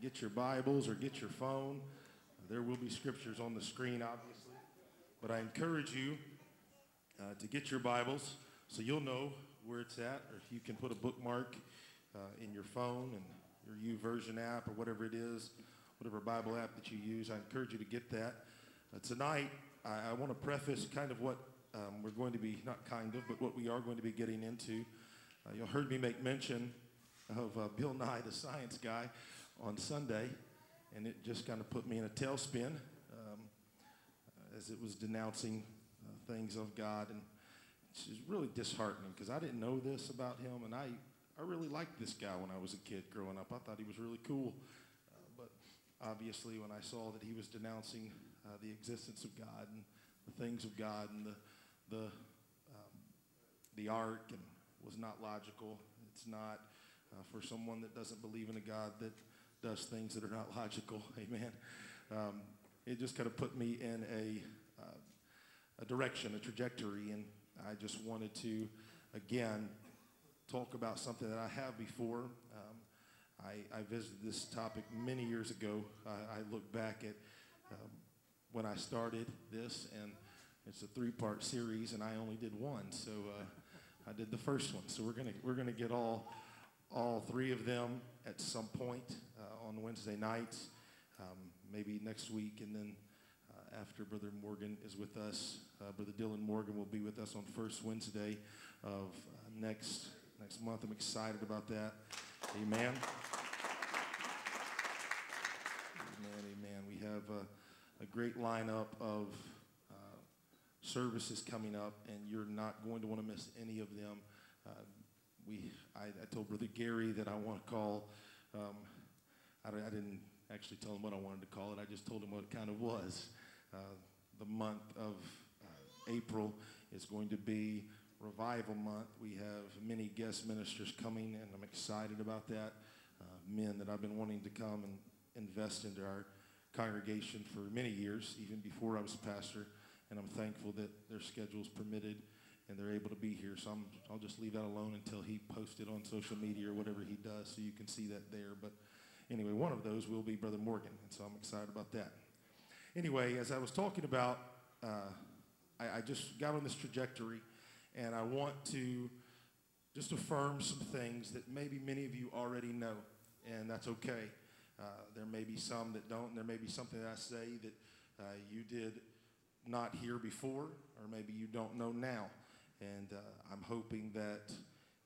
get your Bibles or get your phone. There will be scriptures on the screen, obviously. But I encourage you to get your Bibles so you'll know where it's at, or if you can put a bookmark in your phone and your YouVersion app or whatever it is, whatever Bible app that you use. I encourage you to get that. Tonight, I want to preface kind of what we're going to be, not kind of, but what we are going to be getting into. You'll heard me make mention of Bill Nye, the science guy, on Sunday, and it just kind of put me in a tailspin as it was denouncing things of God, and it's really disheartening because I didn't know this about him, and I really liked this guy when I was a kid growing up. I thought he was really cool, but obviously when I saw that he was denouncing the existence of God and the things of God and the ark, and was not logical. It's not for someone that doesn't believe in a God that does things that are not logical. Amen. It just kind of put me in a direction, a trajectory, and I just wanted to, again, talk about something that I have before. I visited this topic many years ago. I look back at when I started this, and it's a three-part series, and I only did one, so I did the first one. So we're gonna get all three of them at some point on Wednesday nights, maybe next week, and then after Brother Morgan is with us, Brother Dylan Morgan will be with us on first Wednesday of next month. I'm excited about that. Amen. Amen. Amen. We have a great lineup of services coming up, and you're not going to want to miss any of them. I told Brother Gary that I want to call. I didn't actually tell him what I wanted to call it. I just told him what it kind of was. The month of April is going to be Revival Month. We have many guest ministers coming, and I'm excited about that. Men that I've been wanting to come and invest into our congregation for many years, even before I was a pastor. And I'm thankful that their schedule's permitted and they're able to be here. So I'll just leave that alone until he posts it on social media or whatever he does, so you can see that there. But anyway, one of those will be Brother Morgan, and so I'm excited about that. Anyway, as I was talking about, I just got on this trajectory, and I want to just affirm some things that maybe many of you already know, and that's okay. There may be some that don't, and there may be something that I say that you did not here before, or maybe you don't know now, and I'm hoping that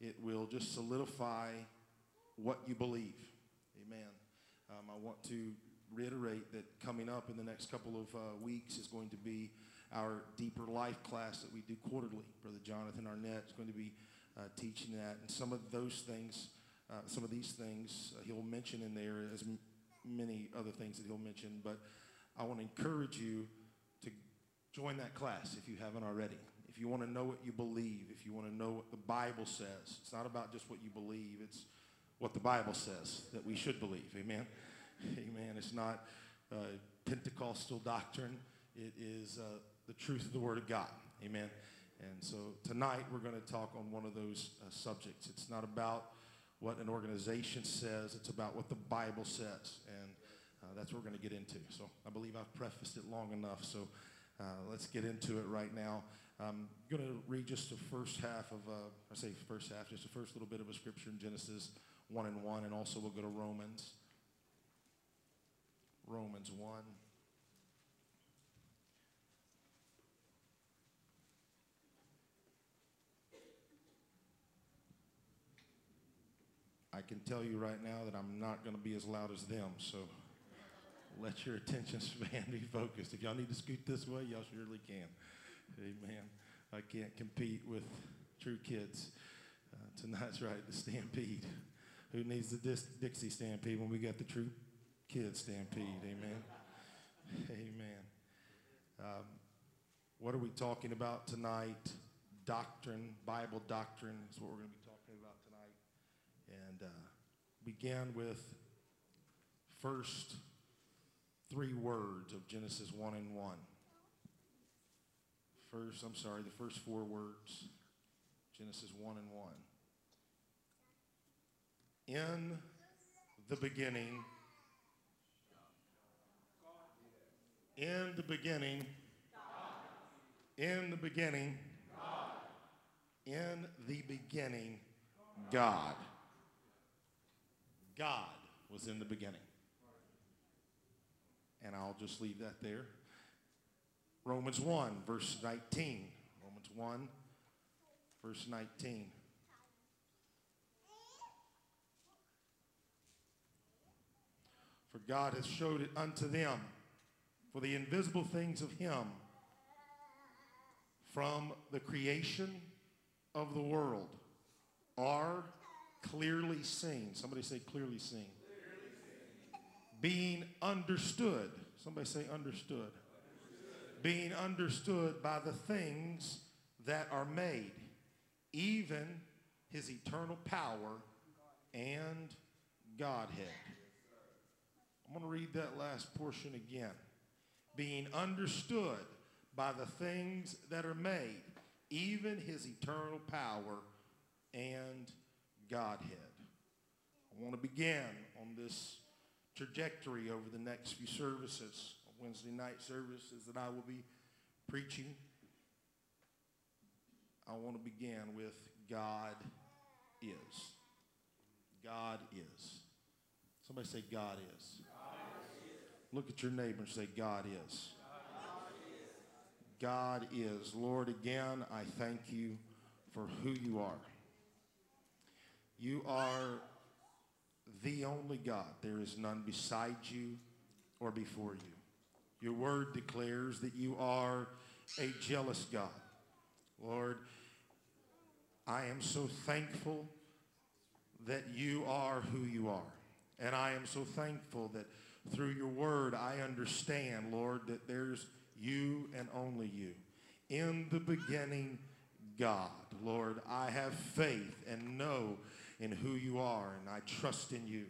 it will just solidify what you believe. Amen. I want to reiterate that coming up in the next couple of weeks is going to be our Deeper Life class that we do quarterly. Brother Jonathan Arnett is going to be teaching that, and some of those things, some of these things he'll mention in there, as many other things that he'll mention, but I want to encourage you to join that class if you haven't already. If you want to know what you believe, if you want to know what the Bible says, it's not about just what you believe, it's what the Bible says that we should believe. Amen? Amen. It's not Pentecostal doctrine. It is the truth of the Word of God. Amen? And so tonight we're going to talk on one of those subjects. It's not about what an organization says. It's about what the Bible says. And that's what we're going to get into. So I believe I've prefaced it long enough. So let's get into it right now. I'm going to read just the first half of, I say first half, just the first little bit of a scripture in Genesis 1 and 1, and also we'll go to Romans 1. I can tell you right now that I'm not going to be as loud as them, so let your attention span be focused. If y'all need to scoot this way, y'all surely can. Amen. I can't compete with true kids. Tonight's right, the Stampede. Who needs the Dixie Stampede when we got the true kid Stampede? Amen. Amen. What are we talking about tonight? Doctrine, Bible doctrine is what we're going to be talking about tonight. And began with first three words of Genesis 1 and 1. The first four words, Genesis 1 and 1. In the beginning In the beginning, God. In the beginning, God. In the beginning, God. God was in the beginning. And I'll just leave that there. Romans 1, verse 19. Romans 1, verse 19. For God has showed it unto them, for the invisible things of him from the creation of the world are clearly seen. Somebody say clearly seen. Being understood. Somebody say understood. Being understood by the things that are made, even his eternal power and Godhead. I'm going to read that last portion again. Being understood by the things that are made, even his eternal power and Godhead. I want to begin on this trajectory over the next few services, Wednesday night services that I will be preaching. I want to begin with God is. God is. Somebody say God is. Look at your neighbor and say, God is. God is. God is. Lord, again, I thank you for who you are. You are the only God. There is none beside you or before you. Your word declares that you are a jealous God. Lord, I am so thankful that you are who you are. And I am so thankful that through your word, I understand, Lord, that there's you and only you. In the beginning, God. Lord, I have faith and know in who you are, and I trust in you.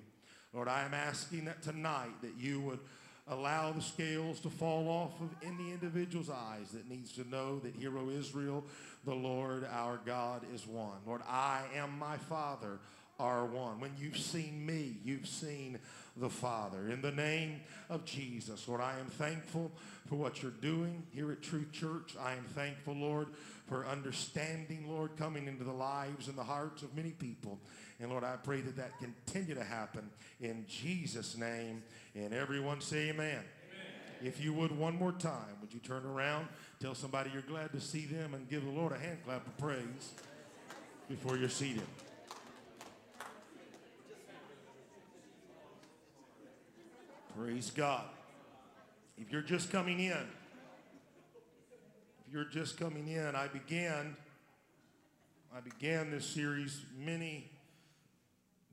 Lord, I am asking that tonight that you would allow the scales to fall off of any individual's eyes that needs to know that, hear, O Israel, the Lord our God is one. Lord, I am my Father are one. When you've seen me, you've seen the Father. In the name of Jesus, Lord, I am thankful for what you're doing here at True Church. I am thankful, Lord, for understanding, Lord, coming into the lives and the hearts of many people. And Lord, I pray that that continue to happen in Jesus' name. And everyone say amen. Amen. If you would, one more time, would you turn around, tell somebody you're glad to see them, and give the Lord a hand clap of praise before you're seated. Praise God. If you're just coming in, I began this series many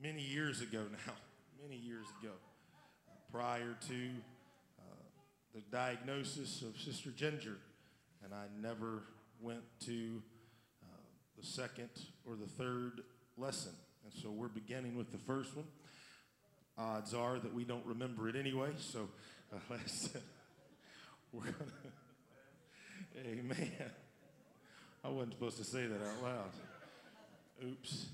years ago now, prior to the diagnosis of Sister Ginger, and I never went to the second or the third lesson, and so we're beginning with the first one. Odds are that we don't remember it anyway, so like I said, we're going to, amen. I wasn't supposed to say that out loud. Oops.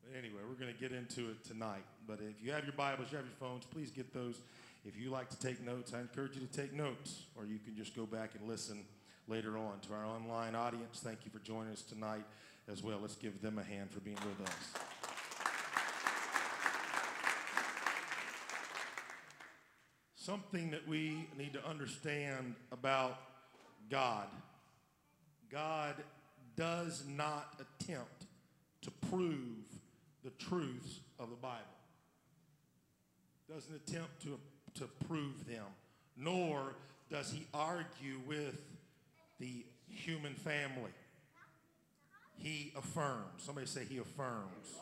But anyway, we're going to get into it tonight. But if you have your Bibles, you have your phones, please get those. If you like to take notes, I encourage you to take notes, or you can just go back and listen later on. To our online audience, thank you for joining us tonight as well. Let's give them a hand for being with us. Something that we need to understand about God. God does not attempt to prove the truths of the Bible. Doesn't attempt to prove them, nor does he argue with the human family. He affirms. Somebody say he affirms.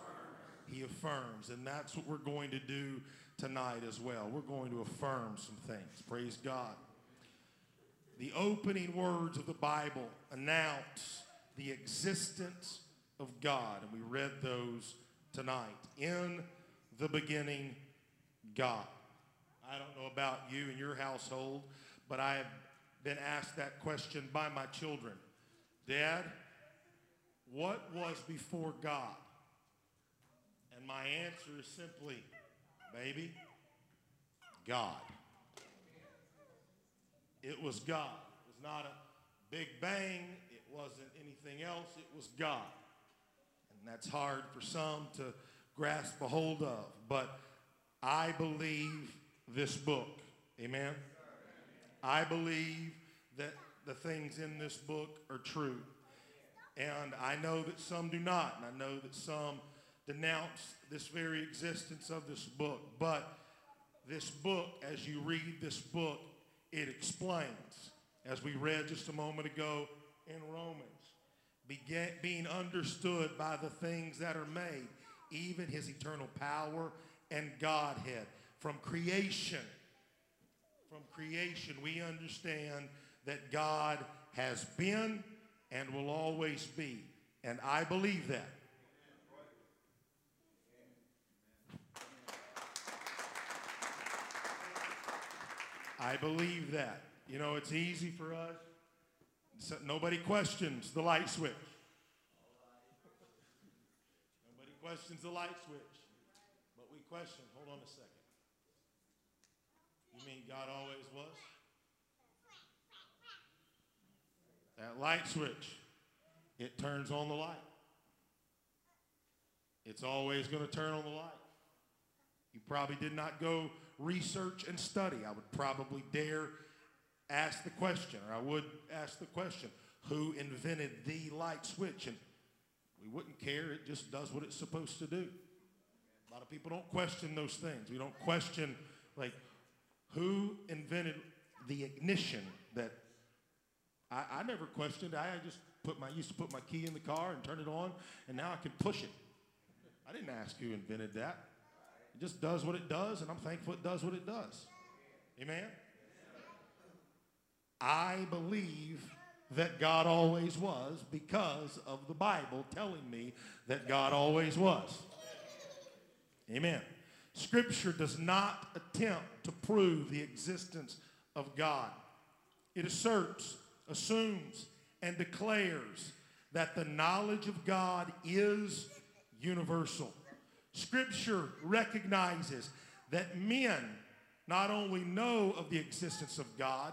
He affirms, and that's what we're going to do tonight as well. We're going to affirm some things. Praise God. The opening words of the Bible announce the existence of God, and we read those tonight. In the beginning, God. I don't know about you and your household, but I have been asked that question by my children. Dad, what was before God? And my answer is simply, baby, God. It was God. It was not a big bang. It wasn't anything else. It was God. And that's hard for some to grasp a hold of. But I believe this book. Amen? I believe that the things in this book are true. And I know that some do not. And I know that some denounce this very existence of this book. But this book, as you read this book, it explains, as we read just a moment ago in Romans, being understood by the things that are made, even his eternal power and Godhead. From creation, we understand that God has been and will always be. And I believe that. I believe that. You know, it's easy for us. So nobody questions the light switch. Nobody questions the light switch. But we question, hold on a second. You mean God always was? That light switch, it turns on the light. It's always going to turn on the light. You probably did not go research and study. I would probably dare ask the question, or I would ask the question, who invented the light switch? And we wouldn't care. It just does what it's supposed to do. A lot of people don't question those things. We don't question, like, who invented the ignition that I never questioned. I just used to put my key in the car and turn it on, and now I can push it. I didn't ask who invented that. It just does what it does, and I'm thankful it does what it does. Amen? I believe that God always was because of the Bible telling me that God always was. Amen. Scripture does not attempt to prove the existence of God. It asserts, assumes, and declares that the knowledge of God is universal. Scripture recognizes that men not only know of the existence of God,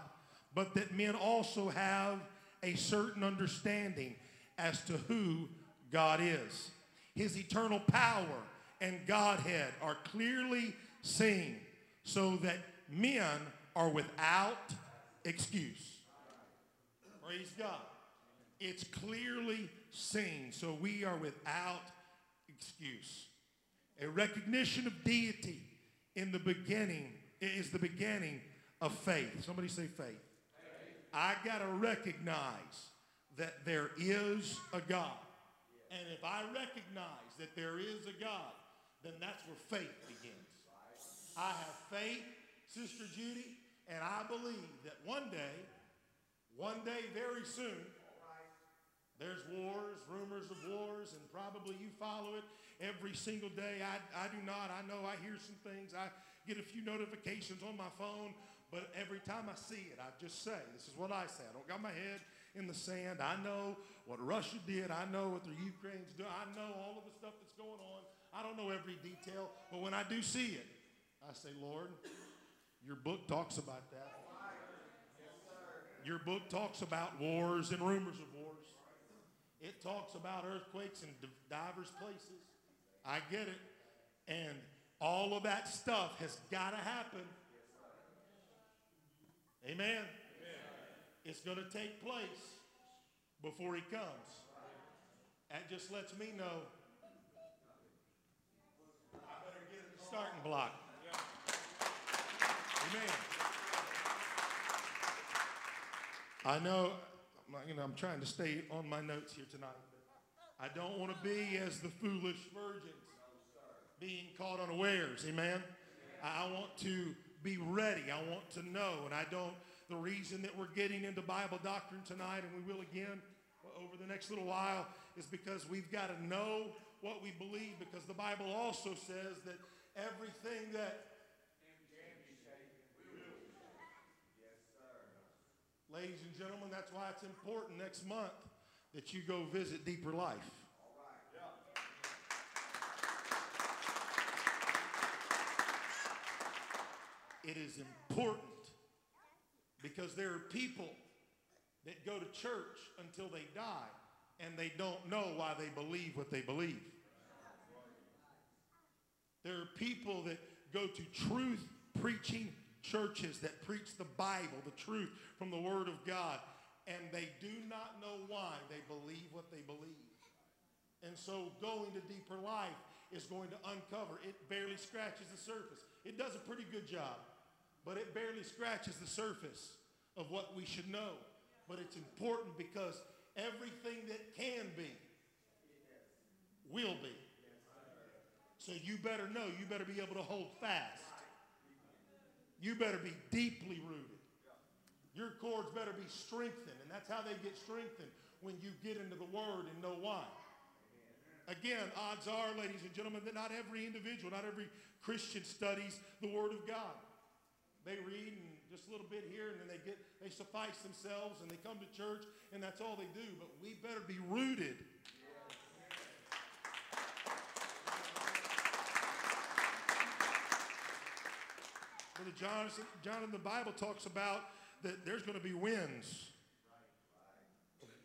but that men also have a certain understanding as to who God is. His eternal power and Godhead are clearly seen, so that men are without excuse. Praise God. It's clearly seen, so we are without excuse. A recognition of deity in the beginning is the beginning of faith. Somebody say faith. Faith. I got to recognize that there is a God. Yes. And if I recognize that there is a God, then that's where faith begins. Right. I have faith, Sister Judy, and I believe that one day very soon, there's wars, rumors of wars, and probably you follow it every single day. I do not. I know I hear some things. I get a few notifications on my phone, but every time I see it, I just say, this is what I say. I don't got my head in the sand. I know what Russia did. I know what the Ukraine's doing. I know all of the stuff that's going on. I don't know every detail, but when I do see it, I say, Lord, your book talks about that. Your book talks about wars and rumors of wars. It talks about earthquakes in diverse places. I get it. And all of that stuff has got to happen. Amen? Amen. It's going to take place before he comes. That just lets me know I better get in the starting block. Amen. I know. I'm trying to stay on my notes here tonight. I don't want to be as the foolish virgins being caught unawares, amen? I want to be ready. I want to know. And I don't, the reason that we're getting into Bible doctrine tonight, and we will again over the next little while, is because we've got to know what we believe, because the Bible also says that everything that ladies and gentlemen, that's why it's important next month that you go visit Deeper Life. All right. Yeah. It is important Because there are people that go to church until they die and they don't know why they believe what they believe. There are people that go to truth preaching churches that preach the Bible, the truth from the Word of God, and they do not know why they believe what they believe. And so going to Deeper Life is going to uncover. It barely scratches the surface. It does a pretty good job, but it barely scratches the surface of what we should know. But it's important because everything that can be will be. So you better know. You better be able to hold fast. You better be deeply rooted. Your cords better be strengthened. And that's how they get strengthened, when you get into the Word and know why. Again, odds are, ladies and gentlemen, that not every individual, not every Christian studies the Word of God. They read and just a little bit here, and then they suffice themselves, and they come to church, and that's all they do. But we better be rooted. Brother John in the Bible talks about that there's going to be winds.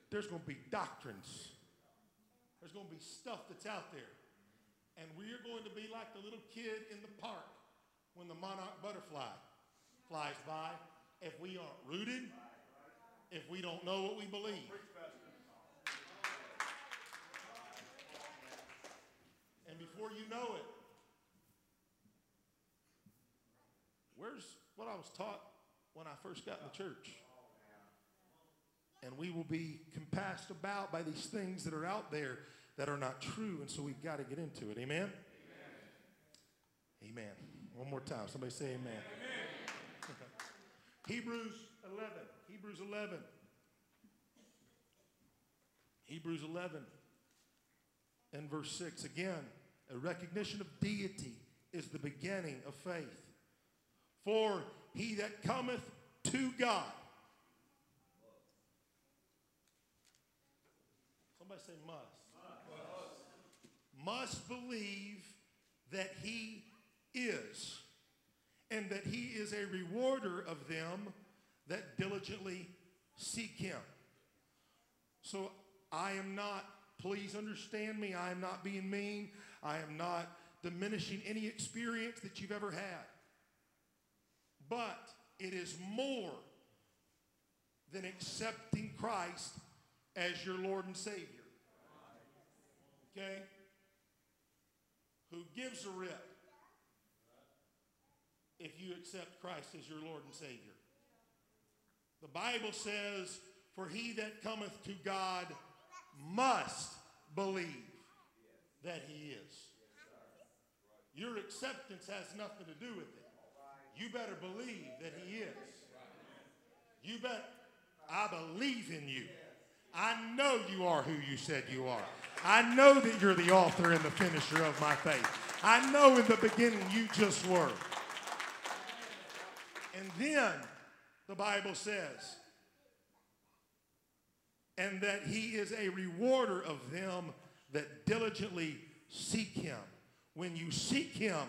There's going to be doctrines. There's going to be stuff that's out there. And we're going to be like the little kid in the park when the monarch butterfly flies by. If we aren't rooted, if we don't know what we believe. And before you know it, where's what I was taught when I first got in the church? And we will be compassed about by these things that are out there that are not true, and so we've got to get into it. Amen? Amen. Amen. One more time. Somebody say amen. Amen. Hebrews 11 and verse 6. Again, a recognition of deity is the beginning of faith. For he that cometh to God. Somebody say must believe that he is, and that he is a rewarder of them that diligently seek him. So I am not, please understand me, I am not being mean. I am not diminishing any experience that you've ever had. But it is more than accepting Christ as your Lord and Savior. Okay? Who gives a rip if you accept Christ as your Lord and Savior? The Bible says, for he that cometh to God must believe that he is. Your acceptance has nothing to do with it. You better believe that he is. You better, I believe in you. I know you are who you said you are. I know that you're the author and the finisher of my faith. I know in the beginning you just were. And then the Bible says, and that he is a rewarder of them that diligently seek him. When you seek him,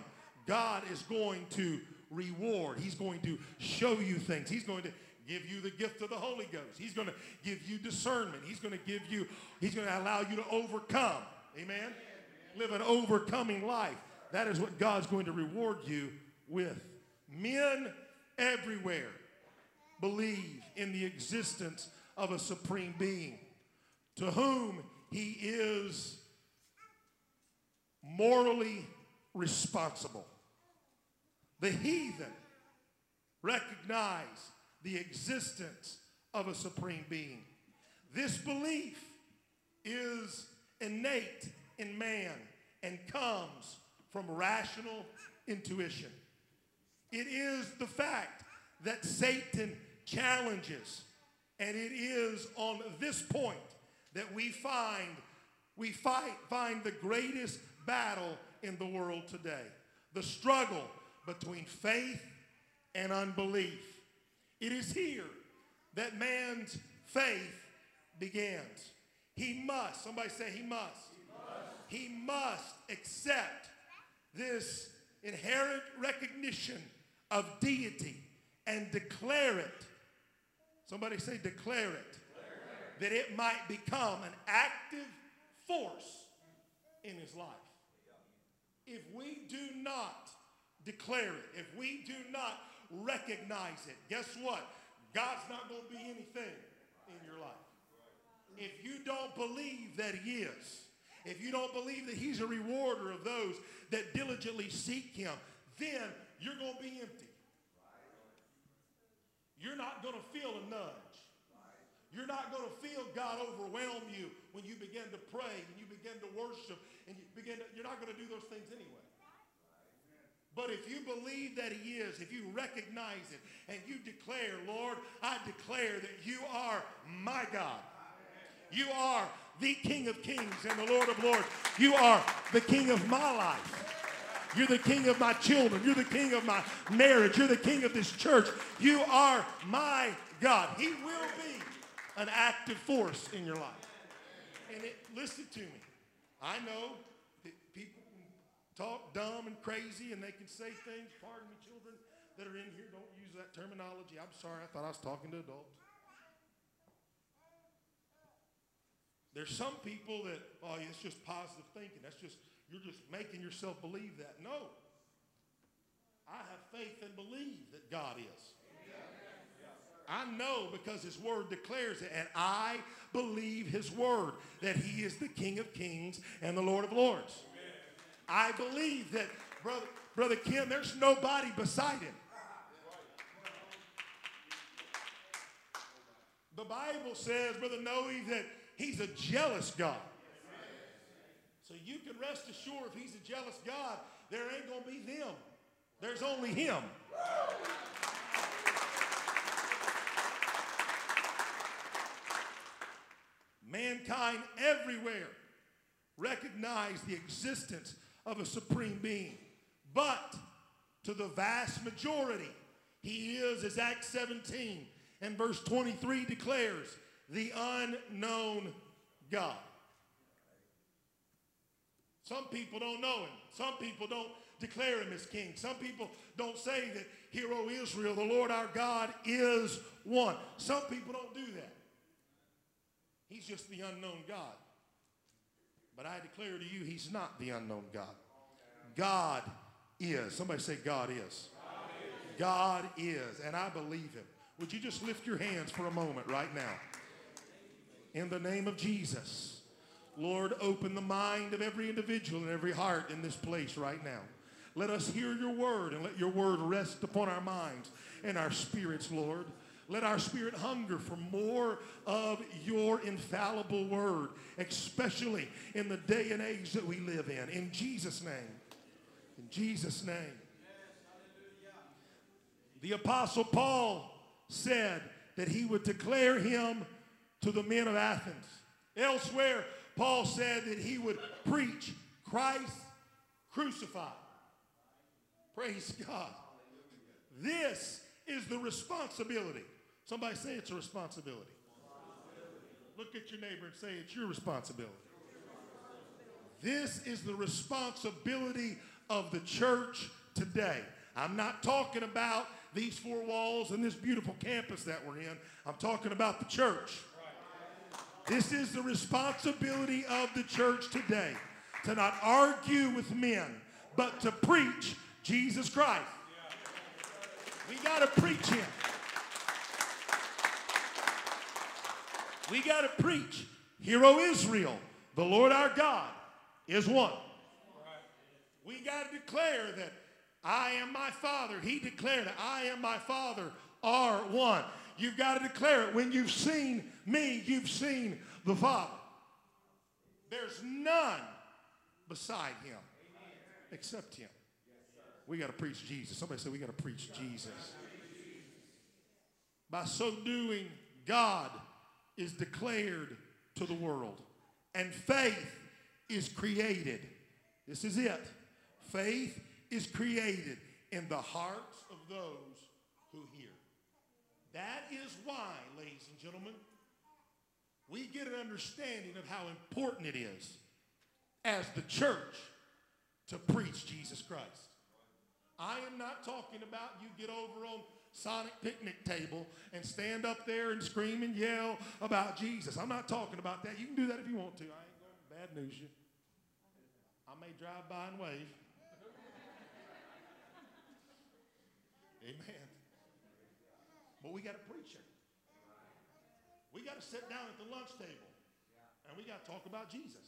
God is going to reward. He's going to show you things. He's going to give you the gift of the Holy Ghost. He's going to give you discernment. He's going to allow you to overcome. Amen? Live an overcoming life. That is what God's going to reward you with. Men everywhere believe in the existence of a supreme being, to whom he is morally responsible. The heathen recognize the existence of a supreme being. This belief is innate in man and comes from rational intuition. It is the fact that Satan challenges, and it is on this point that we find the greatest battle in the world today. The struggle between faith and unbelief. It is here that man's faith begins. He must, somebody say he must. He must accept this inherent recognition of deity and declare it Somebody say declare it. Declare. That it might become an active force in his life. If we do not declare it, if we do not recognize it, guess what? God's not going to be anything in your life. If you don't believe that he is, if you don't believe that he's a rewarder of those that diligently seek him, then you're going to be empty. You're not going to feel a nudge. You're not going to feel God overwhelm you when you begin to pray and you begin to worship and you begin to, you're not going to do those things anyway. But if you believe that he is, if you recognize it and you declare, Lord, I declare that you are my God. You are the King of Kings and the Lord of Lords. You are the King of my life. You're the King of my children. You're the King of my marriage. You're the King of this church. You are my God. He will be an active force in your life. And it, listen to me. I know that people talk dumb and crazy and they can say things. Pardon me, children that are in here, don't use that terminology. I'm sorry. I thought I was talking to adults. There's some people that, oh, it's just positive thinking. That's just, you're just making yourself believe that. No. I have faith and believe that God is. I know because his word declares it, and I believe his word that he is the King of Kings and the Lord of Lords. I believe that, Brother Kim, there's nobody beside him. The Bible says, Brother Noe, that he's a jealous God. So you can rest assured if he's a jealous God, there ain't going to be them. There's only him. Mankind everywhere recognize the existence of a supreme being. But to the vast majority, he is, as Acts 17 and verse 23 declares, the unknown God. Some people don't know him. Some people don't declare him as king. Some people don't say that, hear, O Israel, the Lord our God is one. Some people don't do that. He's just the unknown God. But I declare to you, he's not the unknown God. God is. Somebody say God is. God is, and I believe him. Would you just lift your hands for a moment right now? In the name of Jesus, Lord, open the mind of every individual and every heart in this place right now. Let us hear your word and let your word rest upon our minds and our spirits, Lord. Let our spirit hunger for more of your infallible word, especially in the day and age that we live in. In Jesus' name. In Jesus' name. The Apostle Paul said that he would declare him to the men of Athens. Elsewhere, Paul said that he would preach Christ crucified. Praise God. This is the responsibility. Somebody say it's a responsibility. Look at your neighbor and say it's your responsibility. This is the responsibility of the church today. I'm not talking about these four walls and this beautiful campus that we're in. I'm talking about the church. This is the responsibility of the church today, to not argue with men, but to preach Jesus Christ. We got to preach him. We got to preach, hear, O Israel, the Lord our God is one. We got to declare that I am my Father. He declared that I am my Father are one. You've got to declare it. When you've seen me, you've seen the Father. There's none beside him except him. We got to preach Jesus. Somebody say we got to preach Jesus. By so doing, God is declared to the world. And faith is created. This is it. Faith is created in the hearts of those who hear. That is why, ladies and gentlemen, we get an understanding of how important it is as the church to preach Jesus Christ. I am not talking about you get over on sonic picnic table and stand up there and scream and yell about Jesus. I'm not talking about that. You can do that if you want to. I ain't going to bad news you. I may drive by and wave. Amen. But we got a preacher. We got to sit down at the lunch table and we got to talk about Jesus.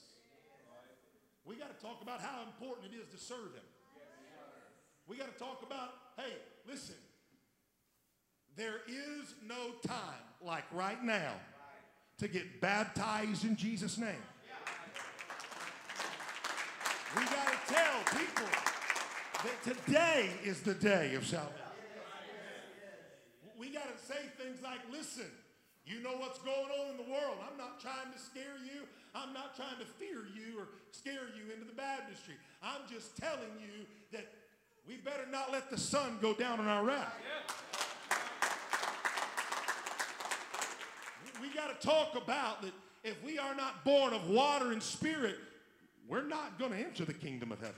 We got to talk about how important it is to serve him. We got to talk about, hey, listen, there is no time like right now to get baptized in Jesus' name. We got to tell people that today is the day of salvation. We got to say things like, listen, you know what's going on in the world. I'm not trying to scare you. I'm not trying to fear you or scare you into the baptistry. I'm just telling you that we better not let the sun go down on our wrath. We got to talk about that if we are not born of water and spirit, we're not going to enter the kingdom of heaven.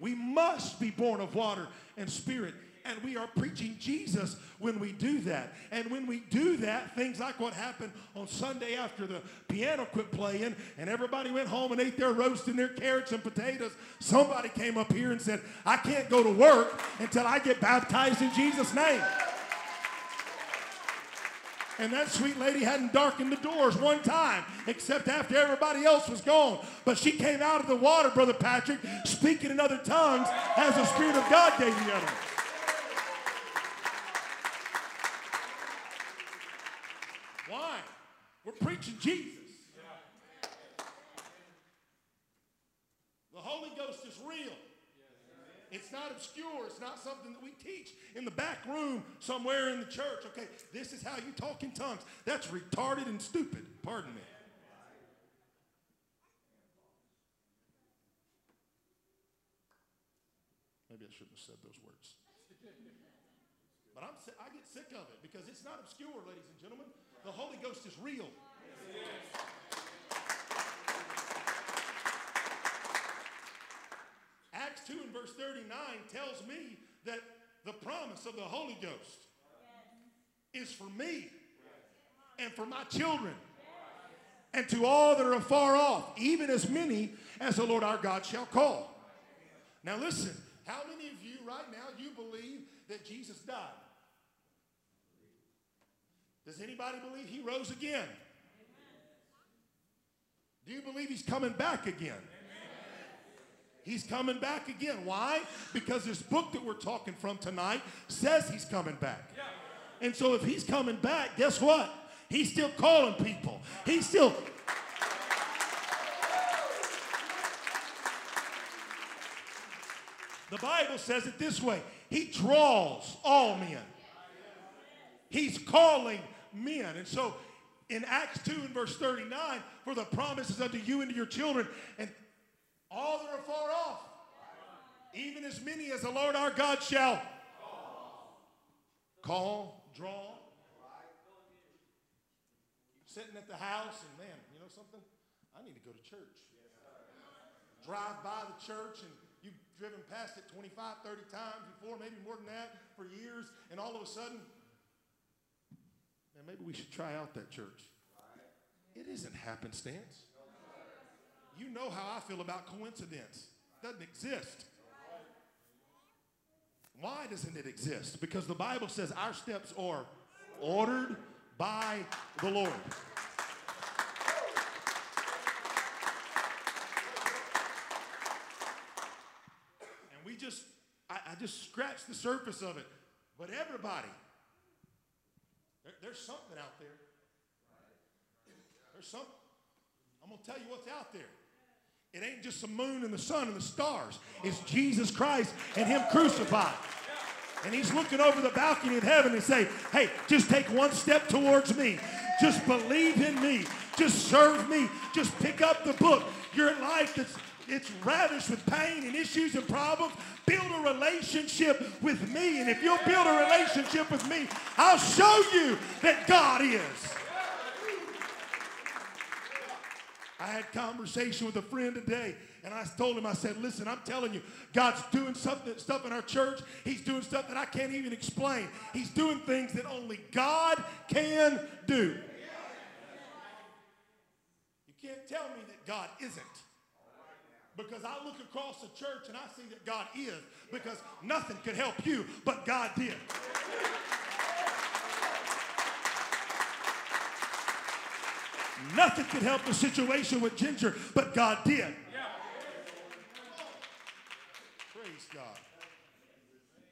We must be born of water and spirit. And we are preaching Jesus when we do that. And when we do that, things like what happened on Sunday after the piano quit playing and everybody went home and ate their roast and their carrots and potatoes, somebody came up here and said, I can't go to work until I get baptized in Jesus' name. And that sweet lady hadn't darkened the doors one time, except after everybody else was gone. But she came out of the water, Brother Patrick, speaking in other tongues as the Spirit of God gave the utterance. Why? We're preaching Jesus. The Holy Ghost is real. It's not obscure. It's not something that we teach in the back room somewhere in the church. Okay, this is how you talk in tongues. That's retarded and stupid. Pardon me. Maybe I shouldn't have said those words. But I get sick of it because it's not obscure, ladies and gentlemen. The Holy Ghost is real. Yes. Acts 2 and verse 39 tells me that the promise of the Holy Ghost is for me and for my children and to all that are afar off, even as many as the Lord our God shall call. Now listen, how many of you right now, you believe that Jesus died? Does anybody believe he rose again? Amen. Do you believe he's coming back again? Amen. He's coming back again. Why? Because this book that we're talking from tonight says he's coming back. Yeah. And so if he's coming back, guess what? He's still calling people. He's still... The Bible says it this way. He draws all men. He's calling men. And so in Acts 2 and verse 39, for the promise is unto you and to your children and all that are far off, even as many as the Lord our God shall call, draw. Sitting at the house and man, you know something? I need to go to church. Drive by the church and you've driven past it 25, 30 times before, maybe more than that for years, and all of a sudden, and maybe we should try out that church. It isn't happenstance. You know how I feel about coincidence. It doesn't exist. Why doesn't it exist? Because the Bible says our steps are ordered by the Lord. And we just, I just scratched the surface of it. But everybody... There's something out there. There's something. I'm going to tell you what's out there. It ain't just the moon and the sun and the stars. It's Jesus Christ and him crucified. And he's looking over the balcony of heaven and saying, hey, just take one step towards me. Just believe in me. Just serve me. Just pick up the book. Your life that's it's ravished with pain and issues and problems. Build a relationship with me. And if you'll build a relationship with me, I'll show you that God is. I had a conversation with a friend today, And I told him, I said, listen, I'm telling you, God's doing stuff in our church. He's doing stuff that I can't even explain. He's doing things that only God can do. You can't tell me that God isn't. Because I look across the church and I see that God is. Because nothing could help you, but God did. Nothing could help the situation with Ginger, but God did. Yeah. Praise God.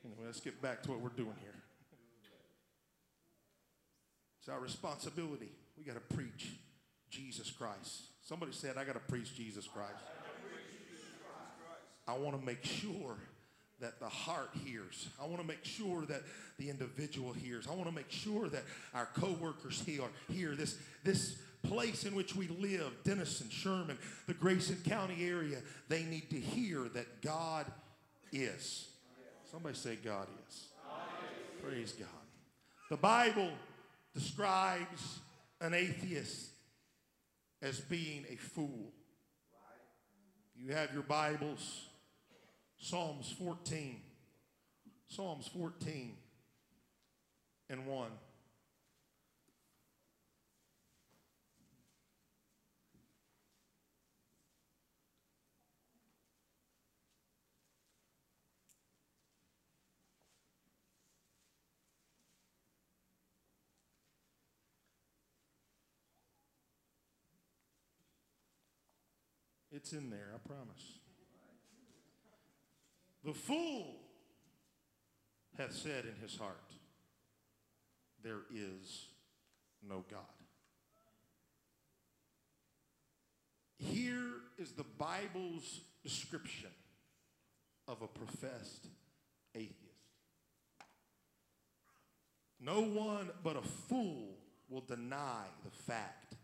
Anyway, let's get back to what we're doing here. It's our responsibility. We got to preach Jesus Christ. Somebody said, I got to preach Jesus Christ. I want to make sure that the heart hears. I want to make sure that the individual hears. I want to make sure that our co-workers hear this place in which we live, Denison, Sherman, the Grayson County area. They need to hear that God is. Somebody say God is. God is. Praise God. The Bible describes an atheist as being a fool. You have your Bibles. Psalms 14. Psalms 14 and 1. It's in there, I promise. The fool hath said in his heart, there is no God. Here is the Bible's description of a professed atheist. No one but a fool will deny the fact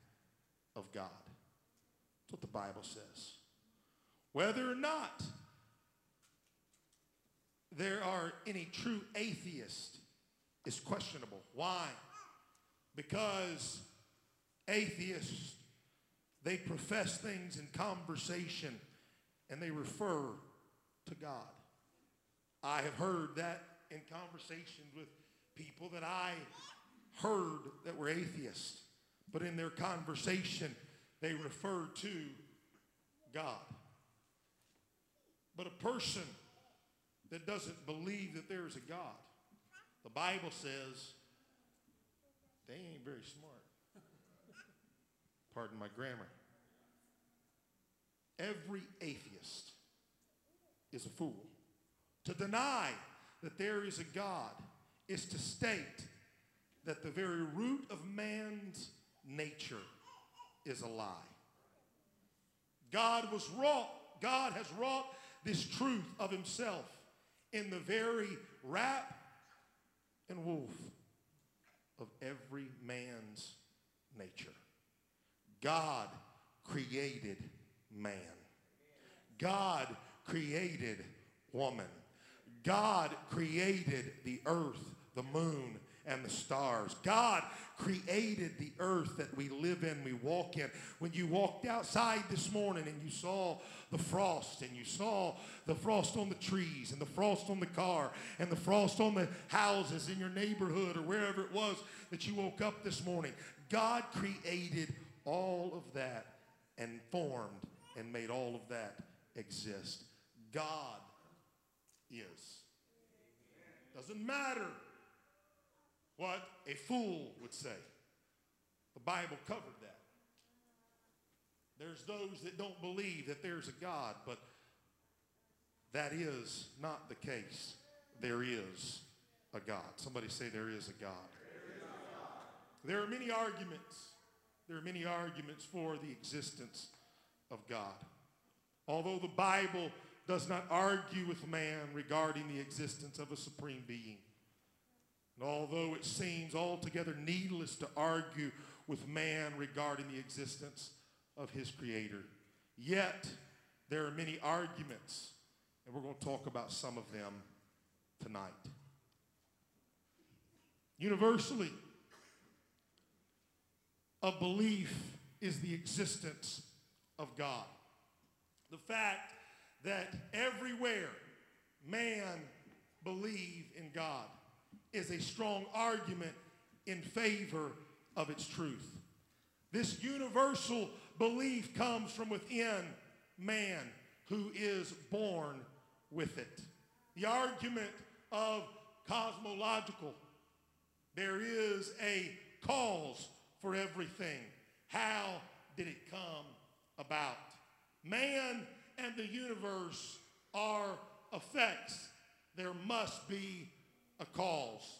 of God. That's what the Bible says. Whether or not there are any true atheists is questionable. Why? Because atheists, they profess things in conversation and they refer to God. I have heard that in conversations with people that I heard that were atheists, but in their conversation, they refer to God. But a person that doesn't believe that there is a God, the Bible says, they ain't very smart. Pardon my grammar. Every atheist is a fool. To deny that there is a God is to state that the very root of man's nature is a lie. God has wrought this truth of himself in the very rat and wolf of every man's nature. God created man. God created woman. God created the earth, the moon, and the stars. God created the earth that we live in, we walk in. When you walked outside this morning and you saw the frost, and you saw the frost on the trees, and the frost on the car, and the frost on the houses in your neighborhood or wherever it was that you woke up this morning, God created all of that and formed and made all of that exist. God is. Doesn't matter what a fool would say. The Bible covered that. There's those that don't believe that there's a God, but that is not the case. There is a God. Somebody say there is a God. There is a God. There are many arguments. There are many arguments for the existence of God. Although the Bible does not argue with man regarding the existence of a supreme being, and although it seems altogether needless to argue with man regarding the existence of his creator, yet there are many arguments, and we're going to talk about some of them tonight. Universally, a belief is the existence of God. The fact that everywhere man believe in God is a strong argument in favor of its truth. This universal belief comes from within man who is born with it. The argument of cosmological, there is a cause for everything. How did it come about? Man and the universe are effects. There must be a cause.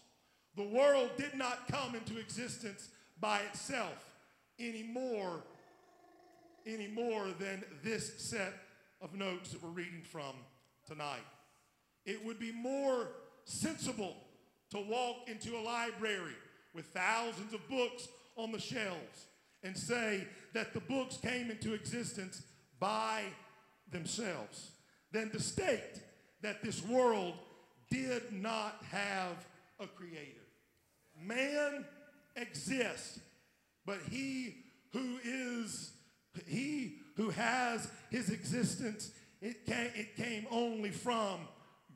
The world did not come into existence by itself any more than this set of notes that we're reading from tonight. It would be more sensible to walk into a library with thousands of books on the shelves and say that the books came into existence by themselves than to state that this world did not have a creator. Man exists, but he who has his existence, it came only from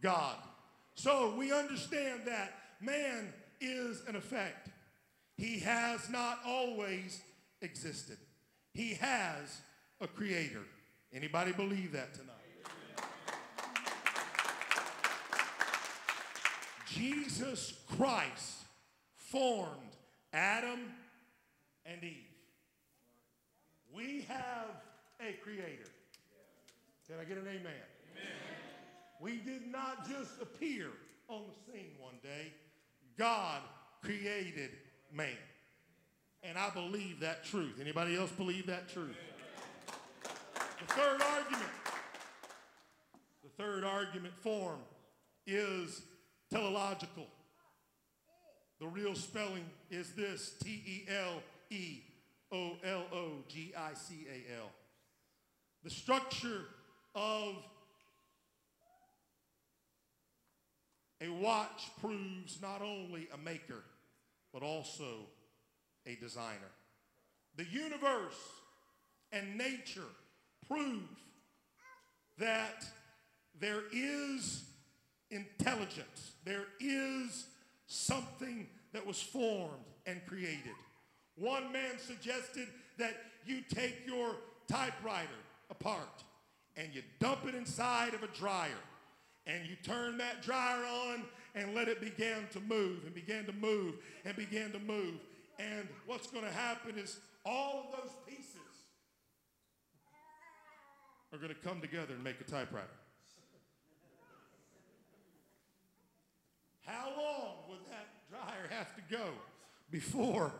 God. So we understand that man is an effect. He has not always existed. He has a creator. Anybody believe that tonight? Jesus Christ formed Adam and Eve. We have a creator. Can I get an amen? Amen. We did not just appear on the scene one day. God created man. And I believe that truth. Anybody else believe that truth? The third argument. The third argument form is teleological. The real spelling is this: teleological. The structure of a watch proves not only a maker, but also a designer. The universe and nature prove that there is intelligence. There is something that was formed and created. One man suggested that you take your typewriter apart and you dump it inside of a dryer, and you turn that dryer on and let it begin to move and begin to move and begin to move. And what's going to happen is all of those pieces are going to come together and make a typewriter. How long would that dryer have to go before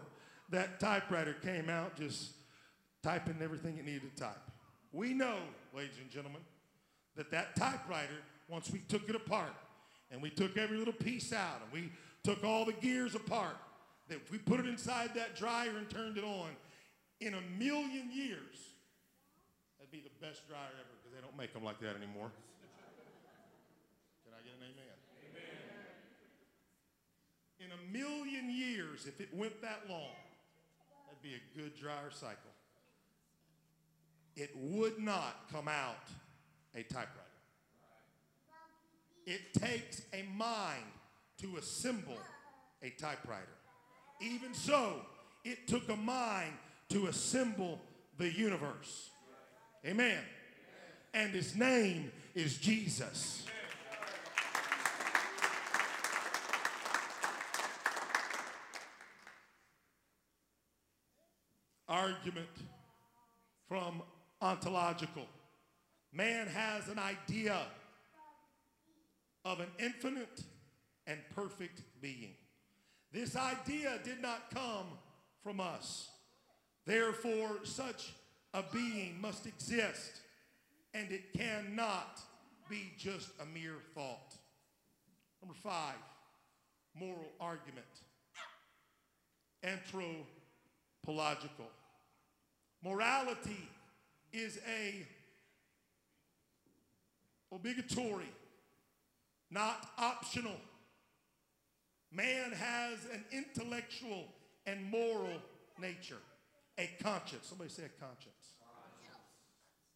that typewriter came out just typing everything it needed to type? We know, ladies and gentlemen, that that typewriter, once we took it apart and we took every little piece out and we took all the gears apart, that if we put it inside that dryer and turned it on, in a million years, that'd be the best dryer ever, because they don't make them like that anymore. Can I get an amen? In a million years, if it went that long, that'd be a good dryer cycle. It would not come out a typewriter. It takes a mind to assemble a typewriter. Even so, it took a mind to assemble the universe. Amen. And his name is Jesus. Argument from ontological. Man has an idea of an infinite and perfect being. This idea did not come from us. Therefore, such a being must exist, and it cannot be just a mere thought. Number five, moral argument. Anthropological. Morality is a obligatory, not optional. Man has an intellectual and moral nature, a conscience. Somebody say a conscience.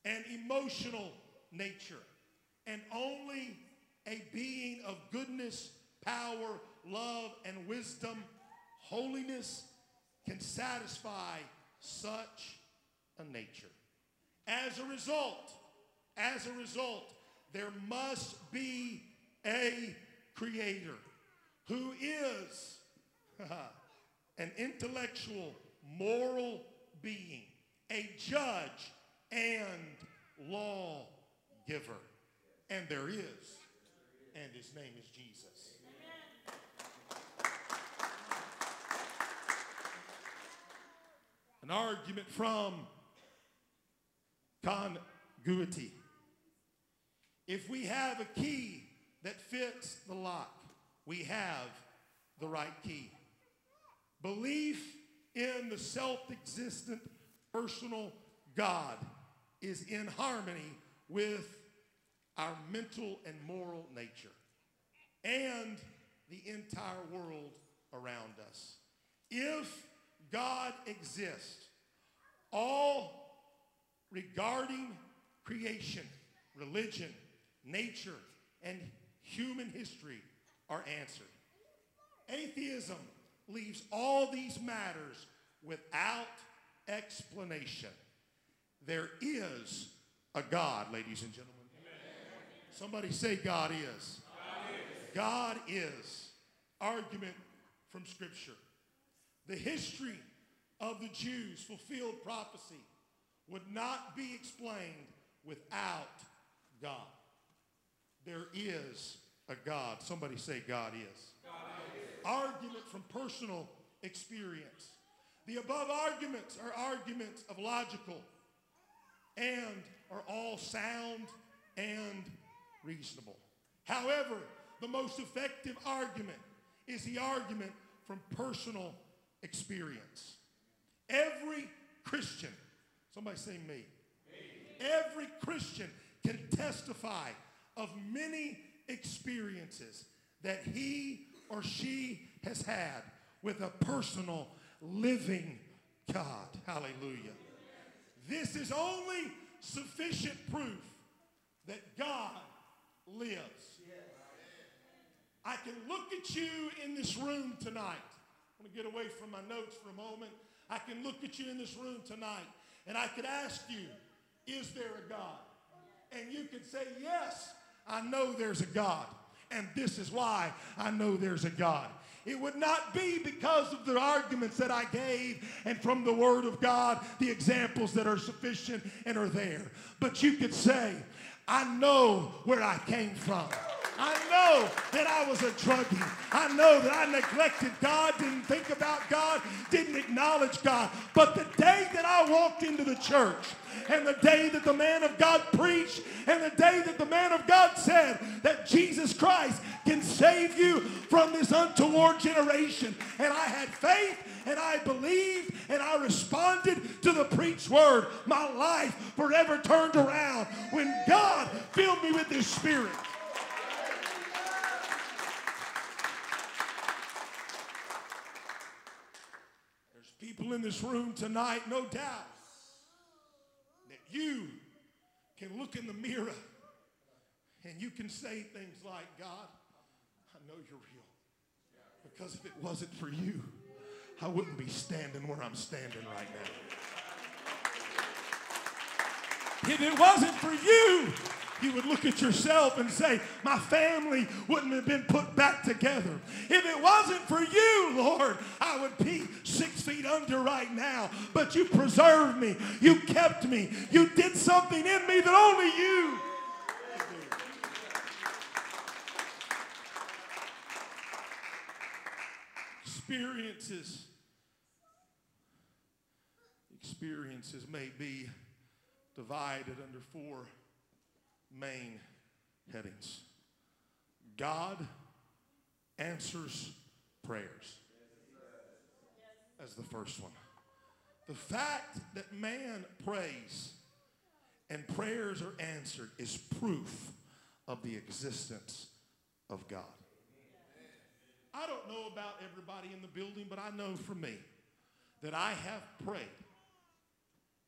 and emotional nature, and only a being of goodness, power, love, and wisdom, holiness, can satisfy such a nature. As a result, there must be a creator who is an intellectual, moral being, a judge and lawgiver. And there is, and his name is Jesus. An argument from congruity. If we have a key that fits the lock, we have the right key. Belief in the self-existent personal God is in harmony with our mental and moral nature and the entire world around us. If God exists, all regarding creation, religion, nature, and human history are answered. Atheism leaves all these matters without explanation. There is a God, ladies and gentlemen. Amen. Somebody say God is. God is. God is. Argument from Scripture. The history of the Jews' fulfilled prophecy would not be explained without God. There is a God. Somebody say God is. God is. Argument from personal experience. The above arguments are arguments of logical and are all sound and reasonable. However, the most effective argument is the argument from personal experience. Every Christian, somebody say me. Every Christian can testify of many experiences that he or she has had with a personal living God. Hallelujah. This is only sufficient proof that God lives. I can look at you in this room tonight. I'm going to get away from my notes for a moment. I can look at you in this room tonight, and I could ask you, is there a God? And you could say, yes, I know there's a God, and this is why I know there's a God. It would not be because of the arguments that I gave and from the Word of God, the examples that are sufficient and are there. But you could say, I know where I came from. I know that I was a druggie. I know that I neglected God, didn't think about God, didn't acknowledge God. But the day that I walked into the church, and the day that the man of God preached, and the day that the man of God said that Jesus Christ can save you from this untoward generation, and I had faith, and I believed, and I responded to the preached word, my life forever turned around when God filled me with His Spirit. People in this room tonight, no doubt, that you can look in the mirror and you can say things like, God, I know you're real, because if it wasn't for you, I wouldn't be standing where I'm standing right now. If it wasn't for you, you would look at yourself and say, my family wouldn't have been put back together. If it wasn't for you, Lord, I would be 6 feet under right now. But you preserved me. You kept me. You did something in me that only you did. Experiences may be divided under four main headings. God answers prayers. That's the first one. The fact that man prays and prayers are answered is proof of the existence of God. I don't know about everybody in the building, but I know for me that I have prayed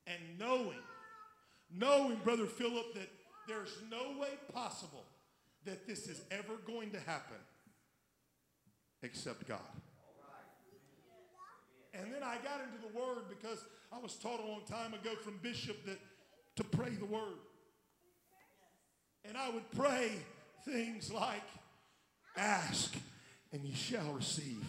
and knowing Noe and Brother Philip that there's no way possible that this is ever going to happen except God. And then I got into the Word because I was taught a long time ago from Bishop that to pray the Word. And I would pray things like, ask and ye shall receive.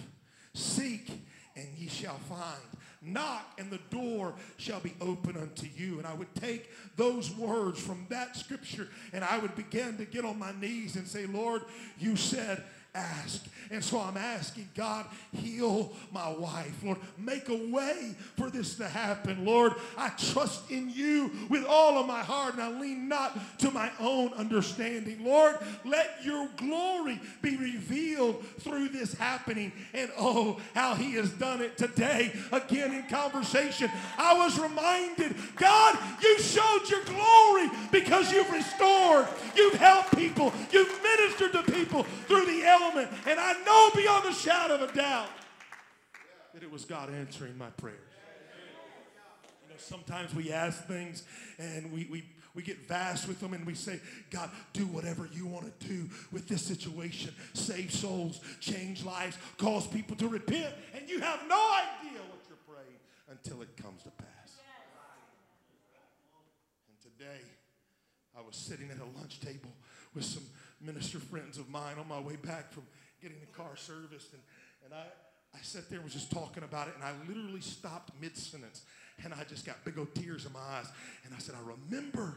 Seek and ye shall find. Knock and the door shall be open unto you. And I would take those words from that scripture and I would begin to get on my knees and say, Lord, you said ask. And so I'm asking God, heal my wife. Lord, make a way for this to happen. Lord, I trust in you with all of my heart and I lean not to my own understanding. Lord, let your glory be revealed through this happening. And oh, how he has done it today. Again, in conversation, I was reminded, God, you showed your glory because you've restored, you've helped people, you've ministered to people through the element, and I know beyond a shadow of a doubt that it was God answering my prayers. You know, sometimes we ask things and we get vast with them and we say, God, do whatever you want to do with this situation. Save souls, change lives, cause people to repent, and you have no idea what you're praying until it comes to pass. And today, I was sitting at a lunch table with some minister friends of mine on my way back from getting the car serviced, and I sat there and was just talking about it, and I literally stopped mid-sentence, and I just got big old tears in my eyes, and I said, I remember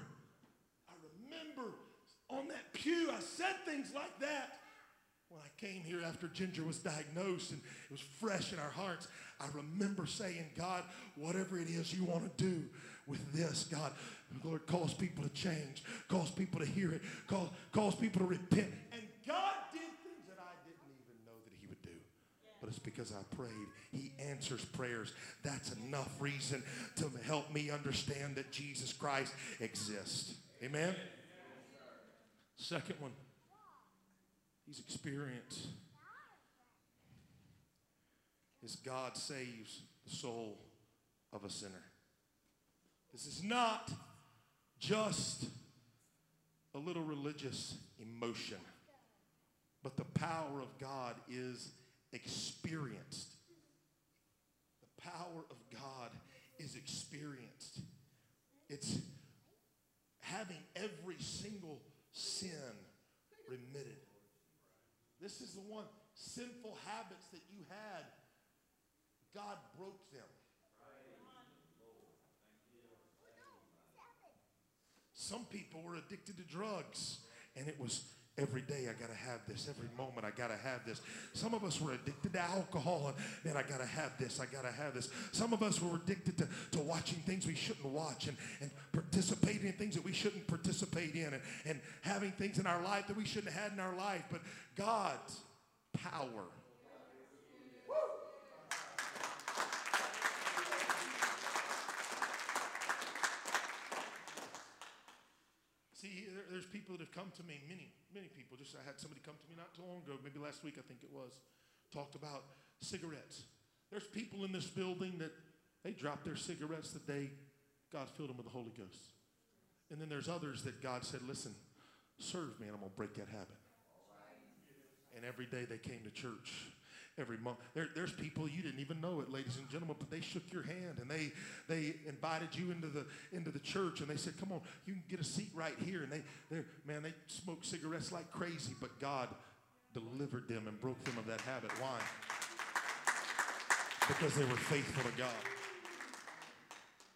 on that pew I said things like that when I came here after Ginger was diagnosed, and it was fresh in our hearts. I remember saying, God, whatever it is you want to do with this, God, Lord, cause people to change, cause people to hear it, cause people to repent. And God did things that I didn't even know that he would do. But it's because I prayed. He answers prayers. That's enough reason to help me understand that Jesus Christ exists. Amen? Second one, he's experienced. Is God saves the soul of a sinner. This is not just a little religious emotion, but the power of God is experienced. The power of God is experienced. It's having every single sin remitted. This is the one, sinful habits that you had, God broke them. Some people were addicted to drugs, and it was every day I got to have this, every moment I got to have this. Some of us were addicted to alcohol, and then I got to have this, I got to have this. Some of us were addicted to watching things we shouldn't watch and participating in things that we shouldn't participate in and having things in our life that we shouldn't have had in our life. But God's power. There's people that have come to me, many people. Just I had somebody come to me not too long ago, maybe last week I think it was, talked about cigarettes. There's people in this building that they dropped their cigarettes the day God filled them with the Holy Ghost. And then there's others that God said, listen, serve me and I'm going to break that habit. And every day they came to church. Every month. There's people you didn't even know it, ladies and gentlemen, but they shook your hand and they invited you into the church and they said, come on, you can get a seat right here. And they smoked cigarettes like crazy, but God delivered them and broke them of that habit. Why? Because they were faithful to God.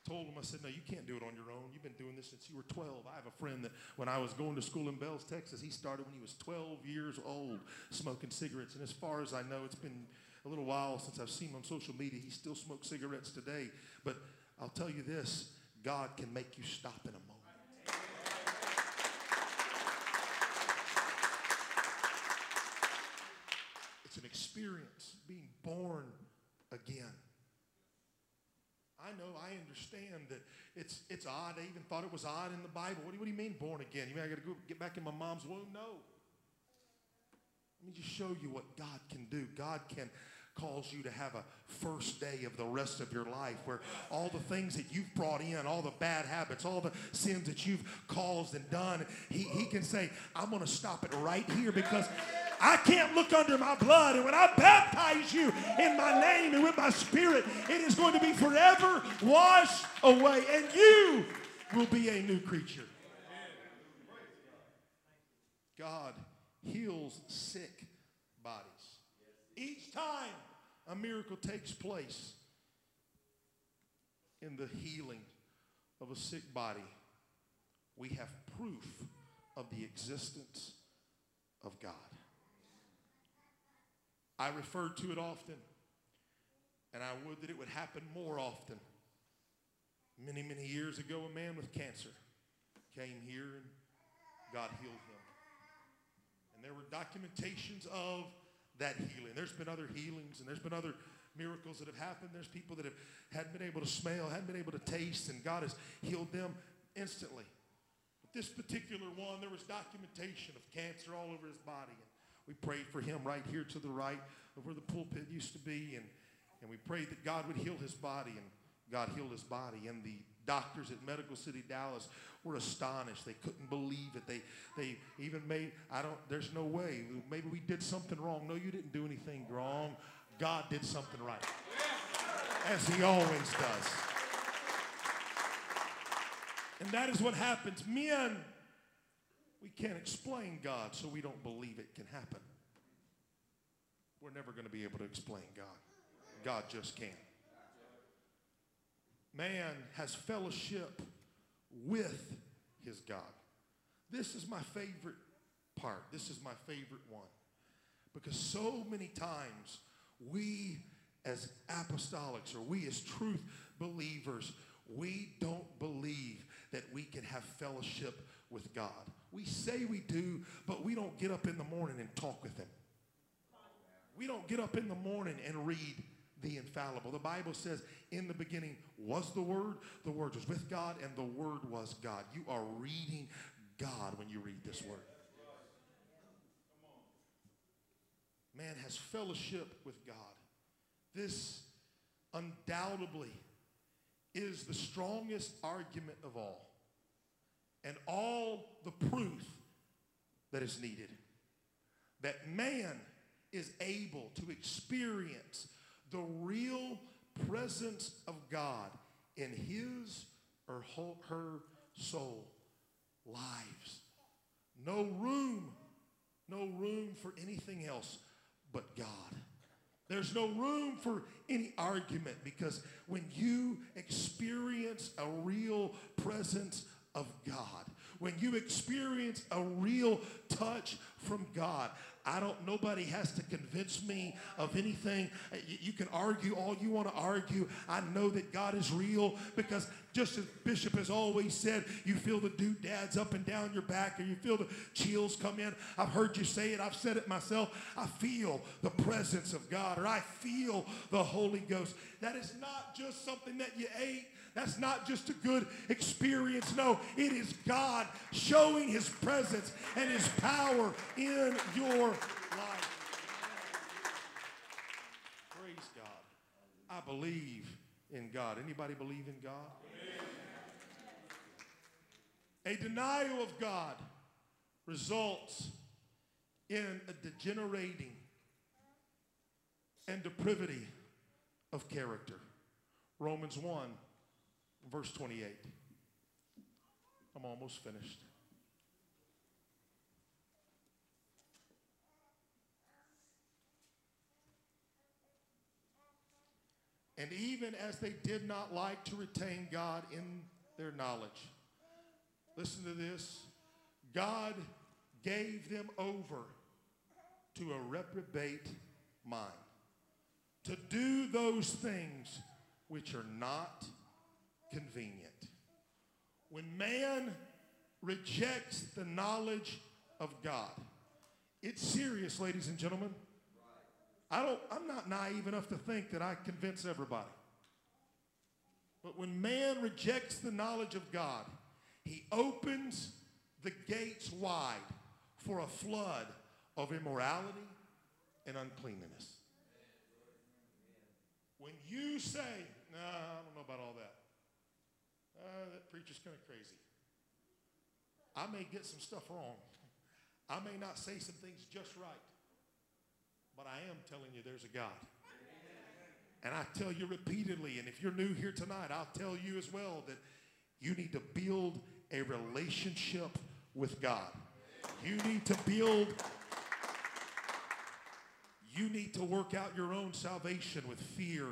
Told them, I said, no, you can't do it on your own. You've been doing this since you were 12. I have a friend that when I was going to school in Bells, Texas, he started when he was 12 years old smoking cigarettes. And as far as I know, it's been a little while since I've seen him on social media. He still smokes cigarettes today. But I'll tell you this, God can make you stop in a moment. It's an experience, being born again. I know, I understand that it's odd. I even thought it was odd in the Bible. What do you mean born again? You mean I got to go get back in my mom's womb? No. Let me just show you what God can do. God can calls you to have a first day of the rest of your life where all the things that you've brought in, all the bad habits, all the sins that you've caused and done, he can say, I'm going to stop it right here because I can't look under my blood. And when I baptize you in my name and with my spirit, it is going to be forever washed away. And you will be a new creature. God heals sick bodies. Each time a miracle takes place in the healing of a sick body, we have proof of the existence of God. I referred to it often, and I would that it would happen more often. Many, many years ago, a man with cancer came here, and God healed him. And there were documentations of that healing. There's been other healings, and there's been other miracles that have happened. There's people that hadn't been able to smell, hadn't been able to taste, and God has healed them instantly. But this particular one, there was documentation of cancer all over his body. And we prayed for him right here to the right of where the pulpit used to be, and we prayed that God would heal his body, and God healed his body. And the doctors at Medical City Dallas were astonished. They couldn't believe it. They even made, there's no way. Maybe we did something wrong. No, you didn't do anything wrong. God did something right, as he always does. And that is what happens. Men, we can't explain God, so we don't believe it can happen. We're never going to be able to explain God. God just can't. Man has fellowship with his God. This is my favorite part. This is my favorite one. Because so many times we as apostolics or we as truth believers, we don't believe that we can have fellowship with God. We say we do, but we don't get up in the morning and talk with him. We don't get up in the morning and read the infallible. The Bible says, in the beginning was the Word was with God, and the Word was God. You are reading God when you read this Word. Man has fellowship with God. This undoubtedly is the strongest argument of all, and all the proof that is needed that man is able to experience the real presence of God in his or her soul lives. No room for anything else but God. There's no room for any argument, because when you experience a real presence of God, when you experience a real touch from God, nobody has to convince me of anything. You can argue all you want to argue. I know that God is real, because just as Bishop has always said, you feel the doodads up and down your back, and you feel the chills come in. I've heard you say it. I've said it myself. I feel the presence of God, or I feel the Holy Ghost. That is not just something that you ate. That's not just a good experience. No, it is God showing his presence and his power in your life. Praise God. I believe in God. Anybody believe in God? Amen. A denial of God results in a degenerating and depravity of character. Romans 1. Verse 28. I'm almost finished. And even as they did not like to retain God in their knowledge, listen to this, God gave them over to a reprobate mind, to do those things which are not convenient. When man rejects the knowledge of God, it's serious, ladies and gentlemen. I'm not naive enough to think that I convince everybody. But when man rejects the knowledge of God, he opens the gates wide for a flood of immorality and uncleanliness. When you say, nah, I don't know about all that. That preacher's kind of crazy. I may get some stuff wrong. I may not say some things just right. But I am telling you there's a God. And I tell you repeatedly, and if you're new here tonight, I'll tell you as well that you need to build a relationship with God. You need to work out your own salvation with fear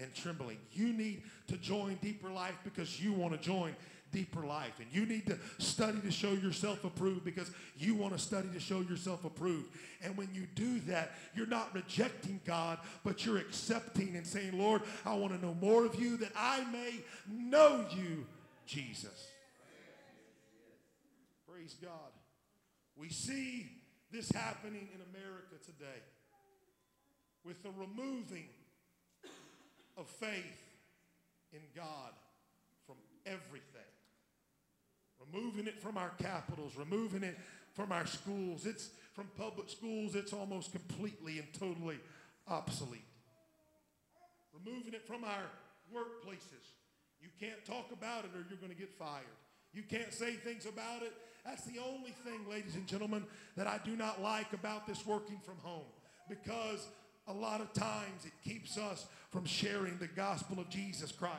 and trembling. You need to join Deeper Life because you want to join Deeper Life. And you need to study to show yourself approved because you want to study to show yourself approved. And when you do that, you're not rejecting God, but you're accepting and saying, Lord, I want to know more of you that I may know you, Jesus. Praise God. We see this happening in America today with the removing of faith in God from everything. Removing it from our capitals, removing it from our schools. It's from public schools, it's almost completely and totally obsolete. Removing it from our workplaces. You can't talk about it or you're going to get fired. You can't say things about it. That's the only thing, ladies and gentlemen, that I do not like about this working from home, because a lot of times it keeps us from sharing the gospel of Jesus Christ.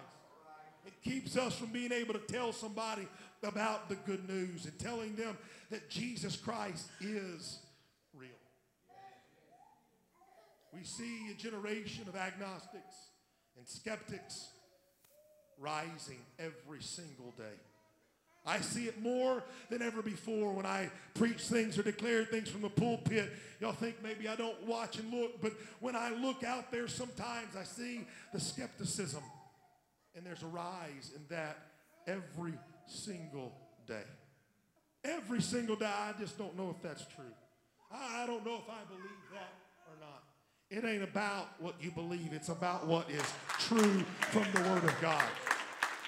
It keeps us from being able to tell somebody about the good news and telling them that Jesus Christ is real. We see a generation of agnostics and skeptics rising every single day. I see it more than ever before when I preach things or declare things from the pulpit. Y'all think maybe I don't watch and look, but when I look out there sometimes I see the skepticism, and there's a rise in that every single day. Every single day. I just don't know if that's true. I don't know if I believe that or not. It ain't about what you believe. It's about what is true from the Word of God.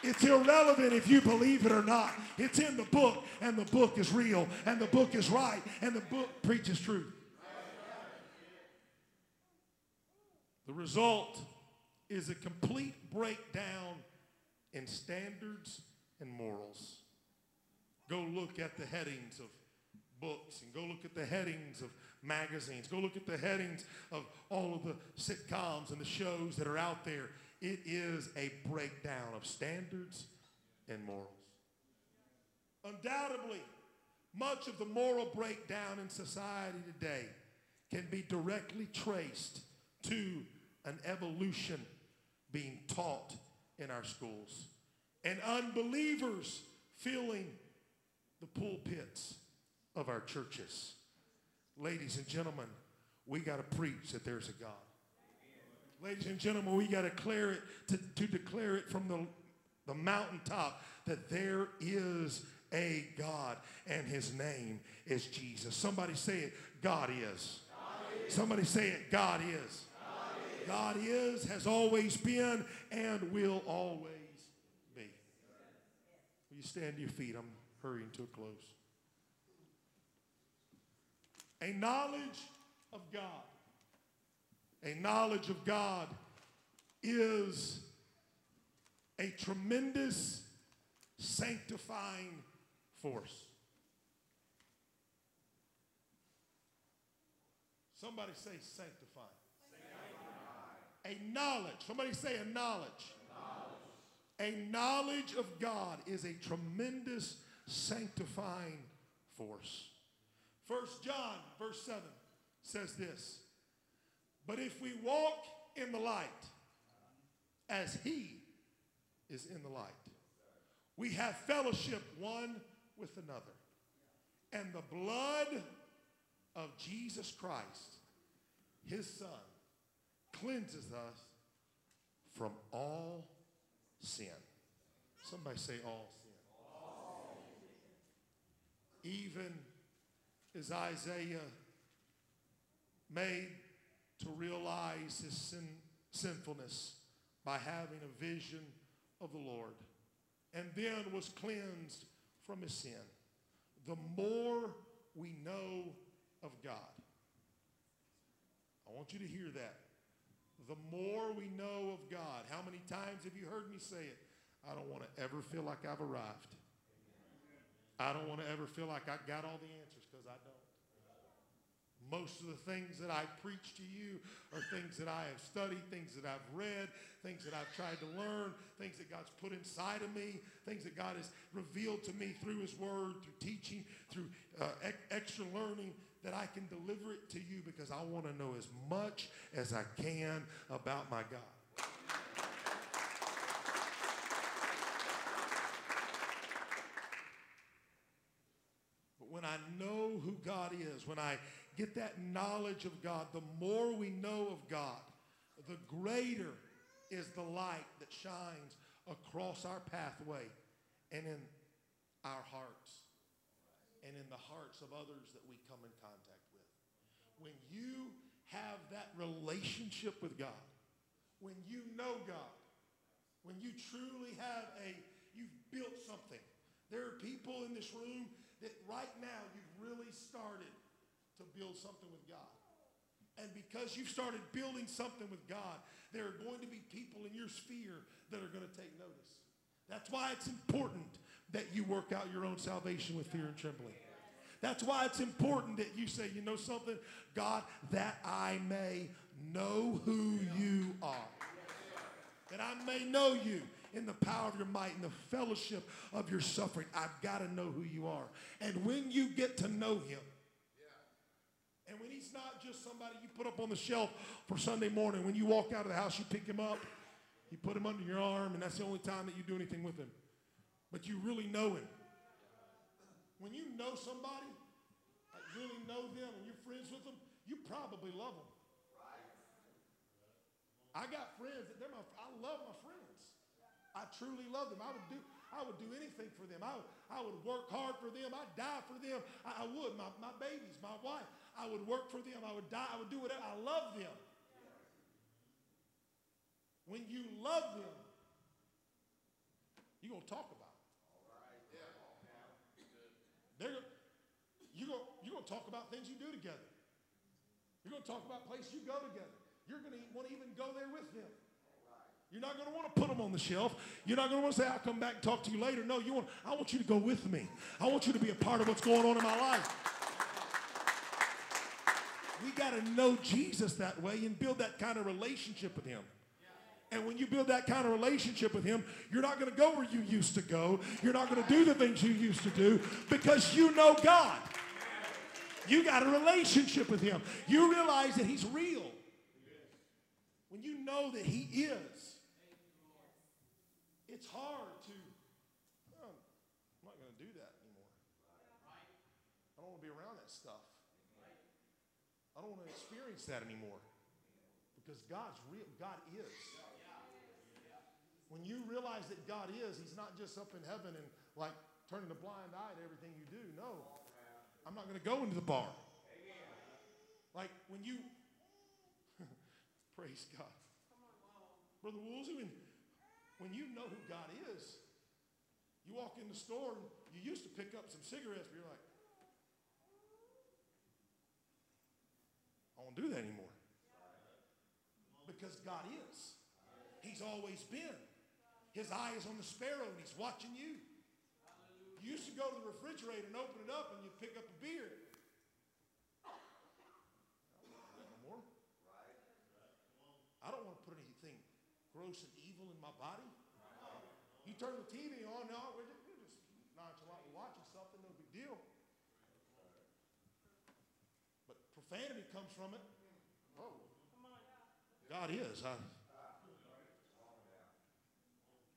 It's irrelevant if you believe it or not. It's in the book, and the book is real, and the book is right, and the book preaches truth. The result is a complete breakdown in standards and morals. Go look at the headings of books, and go look at the headings of magazines. Go look at the headings of all of the sitcoms and the shows that are out there. It is a breakdown of standards and morals. Undoubtedly, much of the moral breakdown in society today can be directly traced to an evolution being taught in our schools, and unbelievers filling the pulpits of our churches. Ladies and gentlemen, we got to preach that there's a God. Ladies and gentlemen, we got to declare it, to declare it from the mountaintop that there is a God, and his name is Jesus. Somebody say it, God is. God is. Somebody say it, God is. God is. God is, has always been, and will always be. Will you stand to your feet? I'm hurrying to a close. A knowledge of God. A knowledge of God is a tremendous sanctifying force. Somebody say sanctifying. Sanctify. A knowledge. Somebody say a knowledge. A knowledge. A knowledge of God is a tremendous sanctifying force. First John, verse 7 says this. But if we walk in the light as he is in the light, we have fellowship one with another. And the blood of Jesus Christ, his son, cleanses us from all sin. Somebody say all sin. All sin. Even as Isaiah made to realize his sinfulness by having a vision of the Lord, and then was cleansed from his sin. The more we know of God, I want you to hear that. the more we know of God. How many times have you heard me say it? I don't want to ever feel like I've arrived. I don't want to ever feel like I got all the answers, because I don't. Most of the things that I preach to you are things that I have studied, things that I've read, things that I've tried to learn, things that God's put inside of me, things that God has revealed to me through his word, through teaching, through extra learning, that I can deliver it to you, because I want to know as much as I can about my God. But when I know who God is, when I get that knowledge of God, the more we know of God, the greater is the light that shines across our pathway and in our hearts and in the hearts of others that we come in contact with. When you have that relationship with God, when you know God, when you truly have you've built something. There are people in this room that right now you've really started to build something with God. And because you've started building something with God, there are going to be people in your sphere that are going to take notice. That's why it's important that you work out your own salvation with fear and trembling. That's why it's important that you say, you know something? God, that I may know who you are. That I may know you in the power of your might and the fellowship of your suffering. I've got to know who you are. And when you get to know him, and when he's not just somebody you put up on the shelf for Sunday morning, when you walk out of the house, you pick him up, you put him under your arm, and that's the only time that you do anything with him. But you really know him. When you know somebody, like really know them, and you're friends with them, you probably love them. I got friends that I love my friends. I truly love them. I would do anything for them. I would work hard for them. I'd die for them. I would. My babies, my wife. I would work for them. I would die. I would do whatever. I love them. When you love them, you're going to talk about it. You're going to talk about things you do together. You're going to talk about places you go together. You're going to want to even go there with them. You're not going to want to put them on the shelf. You're not going to want to say, I'll come back and talk to you later. No, I want you to go with me. I want you to be a part of what's going on in my life. We got to know Jesus that way and build that kind of relationship with him. And when you build that kind of relationship with him, you're not going to go where you used to go. You're not going to do the things you used to do, because you know God. You got a relationship with him. You realize that he's real. When you know that he is, it's hard to, I'm not going to do that anymore. I don't want to be around that stuff. I don't want to experience that anymore, because God's real. God is. When you realize that God is, he's not just up in heaven and like turning a blind eye to everything you do. No, I'm not going to go into the bar. Like when you, praise God. Brother Woolsey, when you know who God is, you walk in the store and you used to pick up some cigarettes, but you're like, I won't do that anymore, because God is. He's always been. His eye is on the sparrow, and he's watching you. You used to go to the refrigerator and open it up, and you'd pick up a beer. I don't want to put anything gross and evil in my body. You turn the TV on, no, we're just nonchalantly watching something, no big deal. Profanity comes from it. Oh, God is.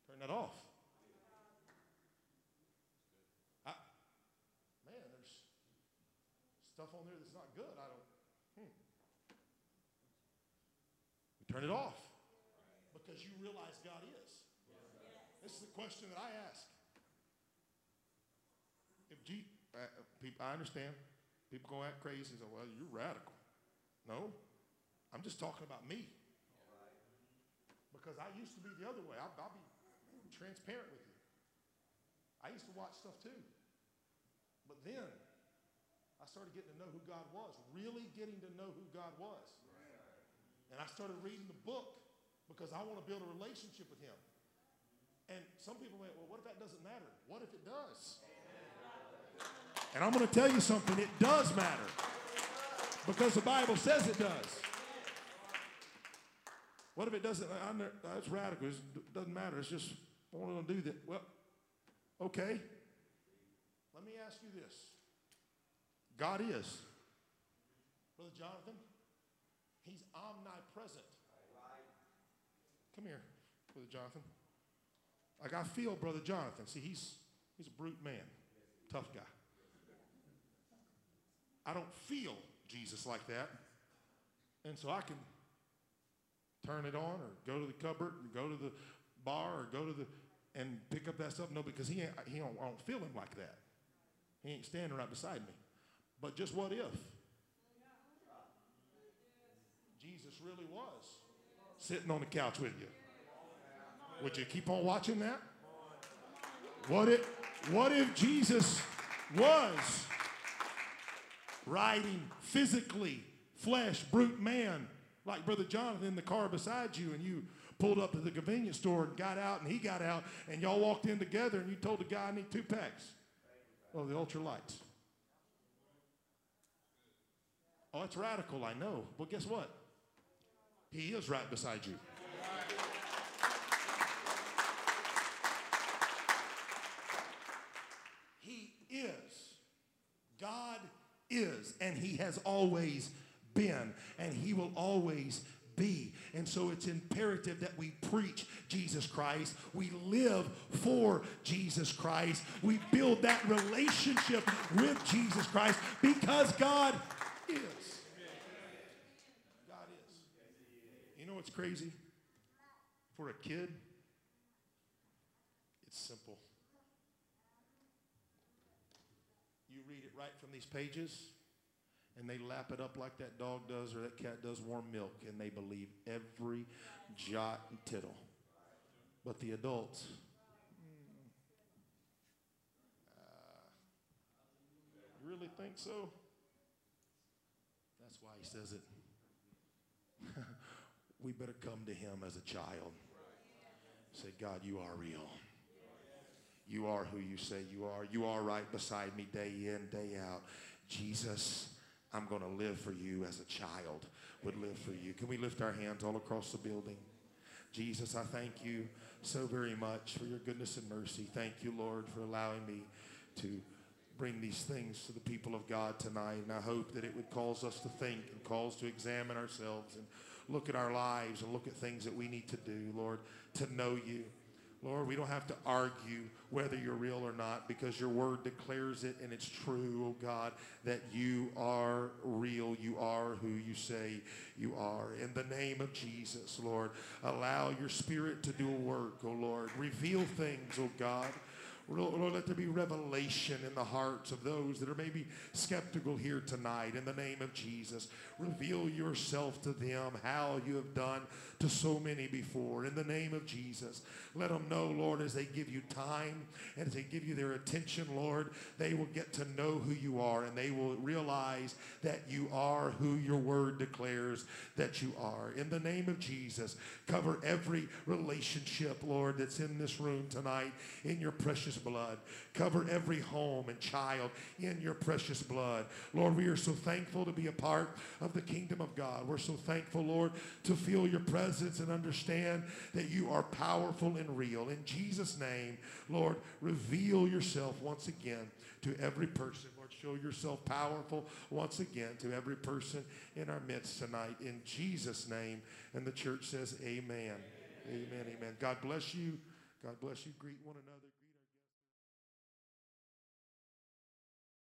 Turn that off. Man, there's stuff on there that's not good. Turn it off, because you realize God is. This is the question that I ask. I understand. People go act crazy and say, well, you're radical. No, I'm just talking about me. Because I used to be the other way. I'll be transparent with you. I used to watch stuff too. But then I started getting to know who God was, really getting to know who God was. And I started reading the book because I want to build a relationship with him. And some people went, well, what if that doesn't matter? What if it does? And I'm going to tell you something. It does matter because the Bible says it does. What if it doesn't? It's radical. It doesn't matter. It's just, I want to do that. Well, okay. Let me ask you this. God is. Brother Jonathan, he's omnipresent. Come here, Brother Jonathan. Like, I feel Brother Jonathan. See, he's a brute man, tough guy. I don't feel Jesus like that. And so I can turn it on or go to the cupboard and go to the bar or go to the, and pick up that stuff. No, because I don't feel him like that. He ain't standing right beside me. But just what if Jesus really was sitting on the couch with you? Would you keep on watching that? What if Jesus was riding physically, flesh, brute man, like Brother Jonathan in the car beside you, and you pulled up to the convenience store and got out, and he got out, and y'all walked in together, and you told the guy, I need 2 packs of the ultralights. Oh, it's radical, I know. But guess what? He is right beside you. He is. God is, and he has always been, and he will always be. And so it's imperative that we preach Jesus Christ. We live for Jesus Christ. We build that relationship with Jesus Christ because God is. God is. You know what's crazy? For a kid, it's simple. You read it right from these pages, and they lap it up like that dog does or that cat does warm milk, and they believe every jot and tittle. But the adults, you really think so? That's why he says it. We better come to him as a child. Say, God, you are real. You are who you say you are. You are right beside me day in, day out. Jesus, I'm going to live for you as a child would live for you. Can we lift our hands all across the building? Jesus, I thank you so very much for your goodness and mercy. Thank you, Lord, for allowing me to bring these things to the people of God tonight. And I hope that it would cause us to think and cause to examine ourselves and look at our lives and look at things that we need to do, Lord, to know you. Lord, we don't have to argue whether you're real or not because your word declares it and it's true, oh God, that you are real. You are who you say you are. In the name of Jesus, Lord, allow your spirit to do a work, oh Lord. Reveal things, oh God. Lord, let there be revelation in the hearts of those that are maybe skeptical here tonight. In the name of Jesus, reveal yourself to them, how you have done to so many before. In the name of Jesus, let them know, Lord, as they give you time and as they give you their attention, Lord, they will get to know who you are and they will realize that you are who your word declares that you are. In the name of Jesus, cover every relationship, Lord, that's in this room tonight in your precious blood. Cover every home and child in your precious blood. Lord, we are so thankful to be a part of the kingdom of God. We're so thankful, Lord, to feel your presence and understand that you are powerful and real. In Jesus' name, Lord, reveal yourself once again to every person. Lord, show yourself powerful once again to every person in our midst tonight. In Jesus' name, and the church says amen. Amen, amen. God bless you. God bless you. Greet one another.